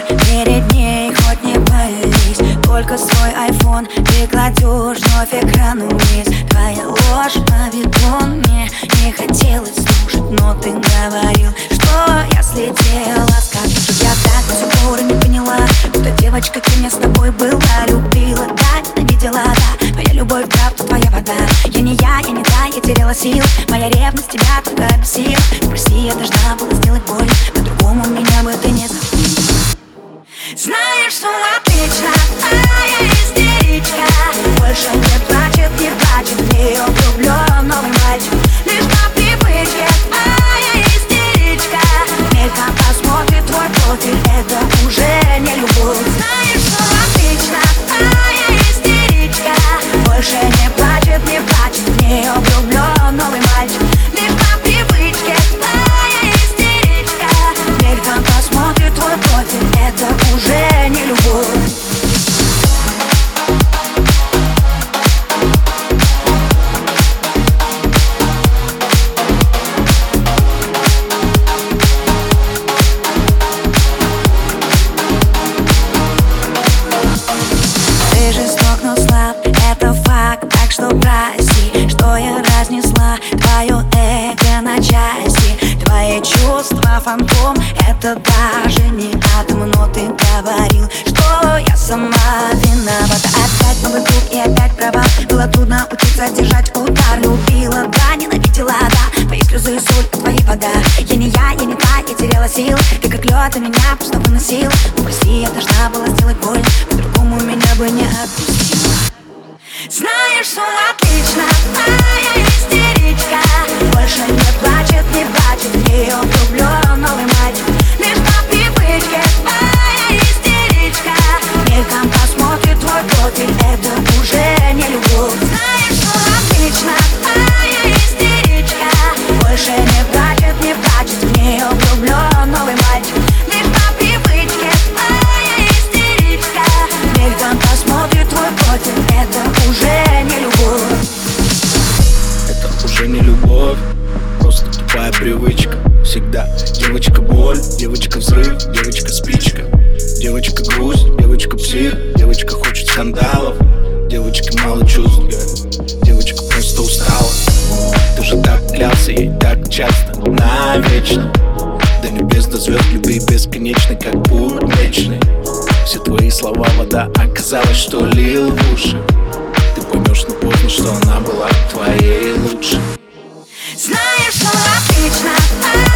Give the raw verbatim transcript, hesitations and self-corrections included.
позор перед ней, хоть не молись. Только свой айфон ты кладешь вновь экрану вниз. Твоя ложь по виду мне не хотелось слушать, но ты говорил, что я слетела с катушек. Я так до сих пор не поняла, что девочка, кем я с тобой была. Любила, да, ненавидела, да, моя любовь, правда, твоя вода. Я не я, я не та, я теряла сил, моя ревность тебя только обесила. Прости, я должна была сделать боль, по-другому меня бы ты не забыл. Знаешь, что отлично, а я истеричка. Больше не плачет, не плачет, в нее влюблен новый мальчик. Лишь по привычке, а я истеричка. Мельком посмотрит твой профиль, это уже не любовь. Знаешь, что отлично, а я истеричка. Больше не плачет, не плачет, в нее влюблен новый мальчик. Лишь по привычке, а я истеричка. Мельком посмотрит твой профиль, это уже не любовь. Что прости, что я разнесла твое эго на части. Твои чувства фантом, это даже не атом. Но ты говорил, что я сама виновата. Опять новый круг и опять права. Было трудно учиться держать удар. Любила, да, ненавидела, да, мои слезы, соль, твои вода. Я не я, я не та, я теряла сил. Ты как лед, а меня просто выносил. Ну, прости, я должна была сделать боль, по-другому меня бы не отпустила. Знаешь, что отлично, а я истеричка. Больше не плачет, не плачет, в нее влюблен новый мальчик. Лишь по привычке, а я истеричка. Мельком посмотрит твой профиль, это уже не любовь. Знаешь, что отлично, а я истеричка. Больше не плачет, не плачет, в нее влюблен новый мальчик. Лишь по привычке, а я истеричка. Мельком посмотрит твой профиль, это не любовь, просто тупая привычка. Всегда девочка боль, девочка взрыв, девочка спичка. Девочка грусть, девочка псих, девочка хочет скандалов. Девочка мало чувствует, девочка просто устала. Ты же так клялся ей так часто, навечно. До небес, до звезд, любви бесконечной, как путь млечный. Все твои слова вода, оказалось, что лил в уши. Ты поймешь, но поздно, что она была твоей лучшей. Знаешь, что отлично.